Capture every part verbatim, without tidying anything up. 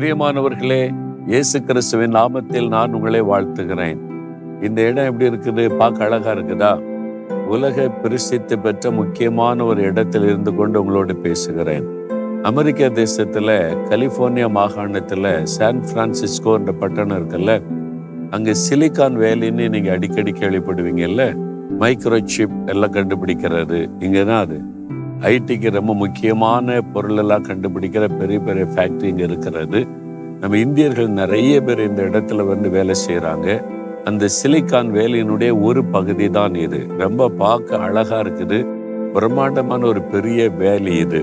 பிரியமானவர்களே, இயேசு கிறிஸ்துவின் நாமத்தில் நான் உங்களை வாழ்த்துகிறேன். இந்த இடம் எப்படி இருக்குது? பார்க்க அழகா இருக்குதா? உலக பிரசித்தி பெற்ற முக்கியமான ஒரு இடத்தில் இருந்து கொண்டு உங்களோடு பேசுகிறேன். அமெரிக்க தேசத்துல கலிபோர்னியா மாகாணத்துல சான் பிரான்சிஸ்கோ என்ற பட்டணம் இருக்குல்ல, அங்க சிலிகான் வேலின்னு நீங்க அடிக்கடி கேள்விப்படுவீங்கல்ல. மைக்ரோசிப் எல்லாம் கண்டுபிடிக்கிறது இங்கதான். அது ஐடிக்கு ரொம்ப முக்கியமான பொருள் எல்லாம் கண்டுபிடிக்கிற பெரிய பெரிய ஃபேக்டரி இங்க இருக்கிறது. நம்ம இந்தியர்கள் நிறைய பேர் இந்த இடத்துல வந்து வேலை செய்யறாங்க. அந்த சிலிகான் வேலியினுடைய ஒரு பகுதி தான் இது. ரொம்ப பார்க்க அழகா இருக்குது. பிரம்மாண்டமான ஒரு பெரிய வேலி இது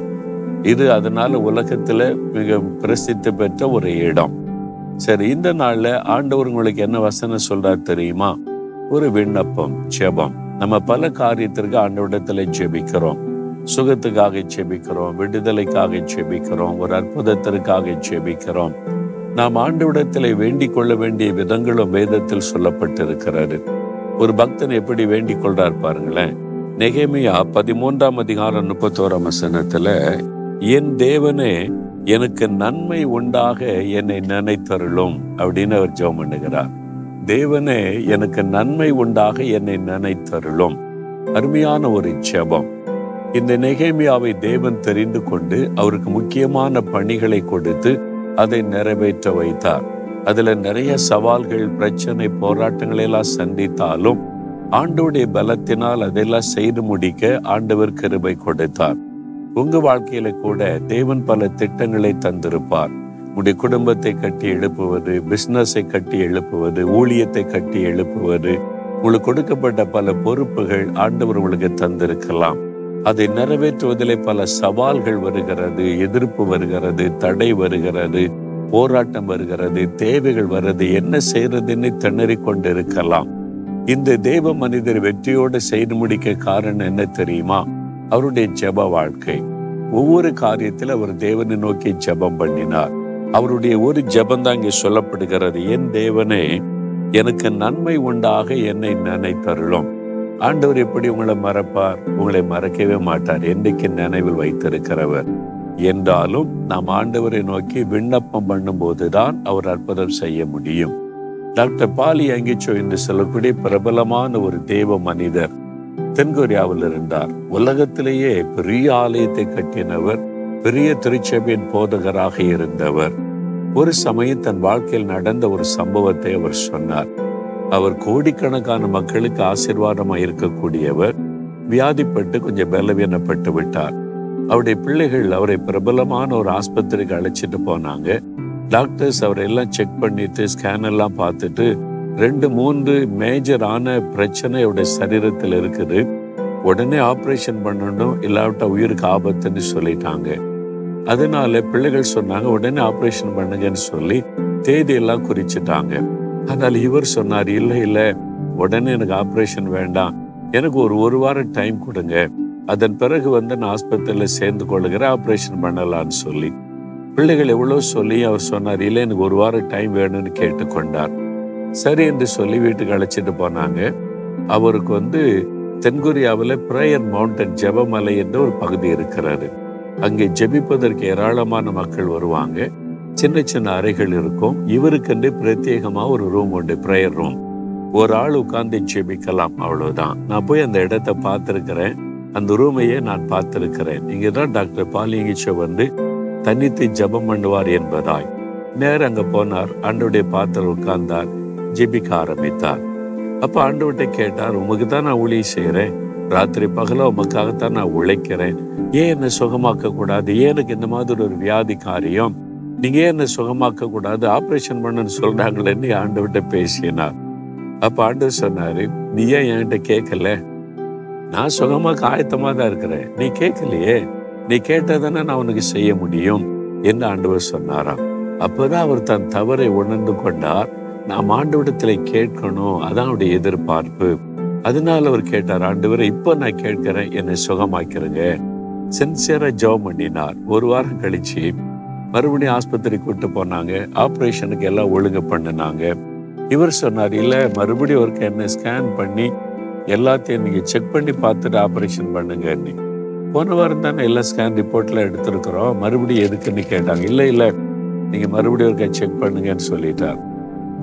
இது அதனால உலகத்துல மிக பிரசித்தி பெற்ற ஒரு இடம். சரி, இந்த நாள்ல ஆண்டவர் உங்களுக்கு என்ன வசனம் சொல்றார் தெரியுமா? ஒரு விண்ணப்பம், ஜெபம். நம்ம பல காரியத்திற்கு ஆண்டவரிடத்துல ஜெபிக்கிறோம். சுகத்துக்காக ஜெபிக்கிறோம், விடுதலைக்காக ஜெபிக்கிறோம், ஒரு அற்புதத்திற்காக ஜெபிக்கிறோம். நாம் ஆண்டவரிடத்தில் வேண்டிக் கொள்ள வேண்டிய விதங்களும் வேதத்தில் சொல்லப்பட்டிருக்கிறது. ஒரு பக்தன் எப்படி வேண்டிக் கொள்றார் பாருங்களேன். நெகேமியா பதிமூன்றாம் அதிகாரம் முப்பத்தோராம் வசனத்துல, என் தேவனே எனக்கு நன்மை உண்டாக என்னை நினைத்தருளும் அப்படின்னு அவர் ஜெபம் பண்ணுகிறார். தேவனே எனக்கு நன்மை உண்டாக என்னை நினைத்தருளும். அருமையான ஒரு ஜெபம். இந்த நெகேமியாவை தேவன் தெரிந்து கொண்டு அவருக்கு முக்கியமான பணிகளை கொடுத்து அதை நிறைவேற்ற வைத்தார். அதுல நிறைய சவால்கள், பிரச்சனை, போராட்டங்களை எல்லாம் சந்தித்தாலும் ஆண்டோடைய பலத்தினால் அதெல்லாம் செய்து முடிக்க ஆண்டவர் கிருபை கொடுத்தார். உங்க வாழ்க்கையில கூட தேவன் பல திட்டங்களை தந்திருப்பார். உங்களுடைய குடும்பத்தை கட்டி எழுப்புவது, பிசினஸை கட்டி எழுப்புவது, ஊழியத்தை கட்டி எழுப்புவது, உங்களுக்கு கொடுக்கப்பட்ட பல பொறுப்புகள் ஆண்டவர் உங்களுக்கு தந்திருக்கலாம். அதை நிறைவேற்றுவதிலே பல சவால்கள் வருகிறது, எதிர்ப்பு வருகிறது, தடை வருகிறது, போராட்டம் வருகிறது, தேவைகள் வருது, என்ன செய்யறதுன்னு திணறிக் கொண்டிருக்கலாம். இந்த தேவ மனிதர் வெற்றியோடு செய்து முடிக்க காரணம் என்ன தெரியுமா? அவருடைய ஜெப வாழ்க்கை. ஒவ்வொரு காரியத்தில் அவர் தேவனை நோக்கி ஜெபம் பண்ணினார். அவருடைய ஒரு ஜெபம்தான் இங்கே சொல்லப்படுகிறது. என் தேவனே எனக்கு நன்மை உண்டாக என்னை நினைத்தருளும். ஆண்டவர் எப்படி உங்களை மறப்பார்? உங்களை மறக்கவே மாட்டார். என்றைக்கு நினைவில் வைத்திருக்கிறவர். என்றாலும் நாம் ஆண்டவரை நோக்கி விண்ணப்பம் பண்ணும் போதுதான் அவர் அற்புதம் செய்ய முடியும். டாக்டர் பால் யங்கி சோ என்று சொல்லக்கூடிய பிரபலமான ஒரு தேவ மனிதர் தென்கொரியாவில் இருந்தார். உலகத்திலேயே பெரிய ஆலயத்தை கட்டினவர், பெரிய திருச்சபையின் போதகராக இருந்தவர். ஒரு சமயம் தன் வாழ்க்கையில் நடந்த ஒரு சம்பவத்தை அவர் சொன்னார். அவர் கோடிக்கணக்கான மக்களுக்கு ஆசீர்வாதமாக இருக்கக்கூடியவர் வியாதிப்பட்டு கொஞ்சம் பலவீனப்பட்டு விட்டார். அவருடைய பிள்ளைகள் அவரை பிரபலமான ஒரு ஆஸ்பத்திரிக்கு அழைச்சிட்டு போனாங்க. டாக்டர்ஸ் அவரெல்லாம் செக் பண்ணிட்டு ஸ்கேன் எல்லாம் பார்த்துட்டு ரெண்டு மூன்று மேஜரான பிரச்சனை அவருடைய சரீரத்தில் இருக்குது, உடனே ஆப்ரேஷன் பண்ணணும், இல்லாவிட்ட உயிருக்கு ஆபத்துன்னு சொல்லிட்டாங்க. அதனால பிள்ளைகள் சொன்னாங்க உடனே ஆப்ரேஷன் பண்ணுங்கன்னு சொல்லி தேதியெல்லாம் குறிச்சிட்டாங்க. ஆனால் இவர் சொன்னார், இல்லை இல்லை உடனே எனக்கு ஆப்ரேஷன் வேண்டாம், எனக்கு ஒரு ஒரு வாரம் டைம் கொடுங்க, அதன் பிறகு வந்து நான் ஆஸ்பத்திரியில் சேர்ந்து கொள்கிறேன், ஆப்ரேஷன் பண்ணலான்னு சொல்லி. பிள்ளைகள் எவ்வளோ சொல்லி அவர் சொன்னார், இல்லை எனக்கு ஒரு வாரம் டைம் வேணும்னு கேட்டுக்கொண்டார். சரி என்று சொல்லி வீட்டுக்கு அழைச்சிட்டு போனாங்க. அவருக்கு வந்து தென்கொரியாவில் பிரேயர் மவுண்டன், ஜெபமலை என்ற ஒரு பகுதி இருக்கிறாரு. அங்கே ஜெபிப்பதற்கு ஏராளமான மக்கள் வருவாங்க. சின்ன சின்ன அறைகள் இருக்கும். இவருக்கென்று பிரத்யேகமாக ஒரு ரூம் உண்டு, ப்ரேயர் ரூம். ஒரு ஆள் உட்கார்ந்து ஜெபிக்கலாம், அவ்வளோதான். நான் போய் அந்த இடத்த பார்த்துருக்கிறேன், அந்த ரூமையே நான் பார்த்துருக்கிறேன். இங்கே தான் டாக்டர் பால் யங்கி சோ வந்து தனித்து ஜெபம் பண்ணுவார் என்பதாய் நேரம் அங்கே போனார். ஆண்டவருடைய பாத்திரம் உட்கார்ந்தார், ஜெபிக்க ஆரம்பித்தார். அப்போ ஆண்டவர்கிட்ட கேட்டார், உமக்கு தான் நான் ஊழிய செய்கிறேன், ராத்திரி பகல உமக்காகத்தான் நான் உழைக்கிறேன், ஏன் என்னை சுகமாக்க கூடாது? எனக்கு இந்த மாதிரி ஒரு வியாதி காரியம், நீங்க என்ன சுகமாக்க கூடாது? ஆப்ரேஷன் பண்ணு சொல்றாங்களேன்னு ஆண்டவர்கிட்ட பேசினார். அப்ப ஆண்டவர் சொன்னாரு, நீ ஏன் என்கிட்ட கேட்கல? நான் சுகமாக்க ஆயத்தமா தான் இருக்கிறேன், நீ கேட்கலையே, நீ கேட்டதானே நான் உனக்கு செய்ய முடியும் என்று ஆண்டவர் சொன்னாராம். அப்பதான் அவர் தன் தவறை உணர்ந்து கொண்டார். நாம் ஆண்டவரிடத்துல கேட்கணும், அதான் அவருடைய எதிர்பார்ப்பு. அதனால அவர் கேட்டார், ஆண்டவரை இப்ப நான் கேட்கிறேன், என்னை சுகமாக்கிறங்க. சின்சியரா ஜெபம் பண்ணினார். ஒரு வாரம் கழிச்சு மறுபடியும் ஆஸ்பத்திரி கூப்பிட்டு போனாங்க. ஆப்ரேஷனுக்கு எல்லாம் ஒழுங்கு பண்ணினாங்க. இவர் சொன்னார், இல்லை மறுபடியும் ஒருக்க என்ன ஸ்கேன் பண்ணி எல்லாத்தையும் நீங்கள் செக் பண்ணி பார்த்துட்டு ஆப்ரேஷன் பண்ணுங்கன்னு. போன வாரம் தானே எல்லாம் ஸ்கேன் ரிப்போர்ட்லாம் எடுத்துருக்குறோம், மறுபடியும் எதுக்குன்னு கேட்டாங்க. இல்லை இல்லை நீங்கள் மறுபடியும் ஒரு கை செக் பண்ணுங்கன்னு சொல்லிட்டார்.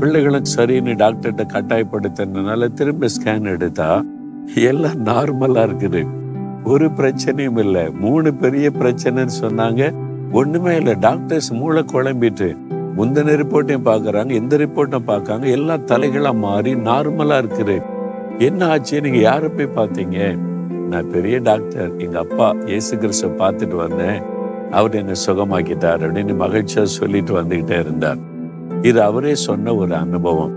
பிள்ளைகளுக்கு சரின்னு டாக்டர்கிட்ட கட்டாயப்படுத்தினால திரும்ப ஸ்கேன் எடுத்தா எல்லாம் நார்மலாக இருக்குது, ஒரு பிரச்சனையும் இல்லை. மூணு பெரிய பிரச்சனைன்னு சொன்னாங்க, ஒன்றுமே இல்லை. டாக்டர்ஸ் மூளை குழம்பிட்டு முந்தின ரிப்போர்ட்டையும் பார்க்குறாங்க, எந்த ரிப்போர்ட்டையும் பார்க்காங்க, எல்லாம் தலைகளாக மாறி நார்மலாக இருக்குது. என்ன ஆச்சு, நீங்கள் யாரை போய் பார்த்தீங்க? நான் பெரிய டாக்டர், எங்கள் அப்பா இயேசு கிறிஸ்துவை பார்த்துட்டு வந்தேன், அவர் என்னை சுகமாக்கிட்டார் அப்படின்னு மகிழ்ச்சியாக சொல்லிட்டு வந்துக்கிட்டே இருந்தார். இது அவரே சொன்ன ஒரு அனுபவம்.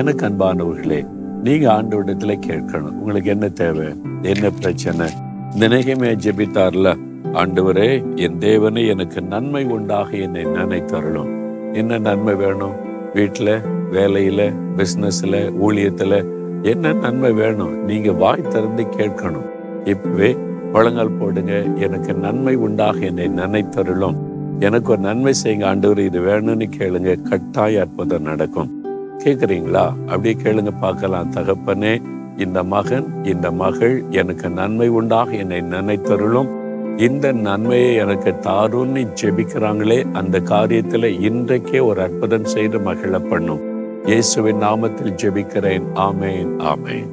எனக்கு அன்பானவர்களே, நீங்கள் ஆண்டவரிடத்துல கேட்கணும், உங்களுக்கு என்ன தேவை, என்ன பிரச்சனை. நினைகமே ஜெபித்தார்ல, ஆண்டவரே என் தேவனே எனக்கு நன்மை உண்டாக என்னை நினைத்தரணும். என்ன நன்மை வேணும்? வீட்டில், வேலையில், பிஸ்னஸில், ஊழியத்தில் என்ன நன்மை வேணும்? நீங்கள் வாய் திறந்து கேட்கணும். இப்பவே பழங்கள் போடுங்க, எனக்கு நன்மை உண்டாக என்னை நினைத்தரலும், எனக்கு ஒரு நன்மை செய்யுங்க ஆண்டவர், இது வேணும்னு கேளுங்க. கட்டாய அற்புதம் நடக்கும். கேட்குறீங்களா? அப்படியே கேளுங்க பார்க்கலாம். தகப்பனே, இந்த மகன் இந்த மகள் எனக்கு நன்மை உண்டாக என்னை நினைத்தருளும், இந்த நன்மையை எனக்கு தாருன்னு ஜெபிக்கிறாங்களே, அந்த காரியத்தில் இன்றைக்கே ஒரு அற்புதம் செய்து மகிழ பண்ணும். இயேசுவின் நாமத்தில் ஜெபிக்கிறேன். ஆமேன், ஆமேன்.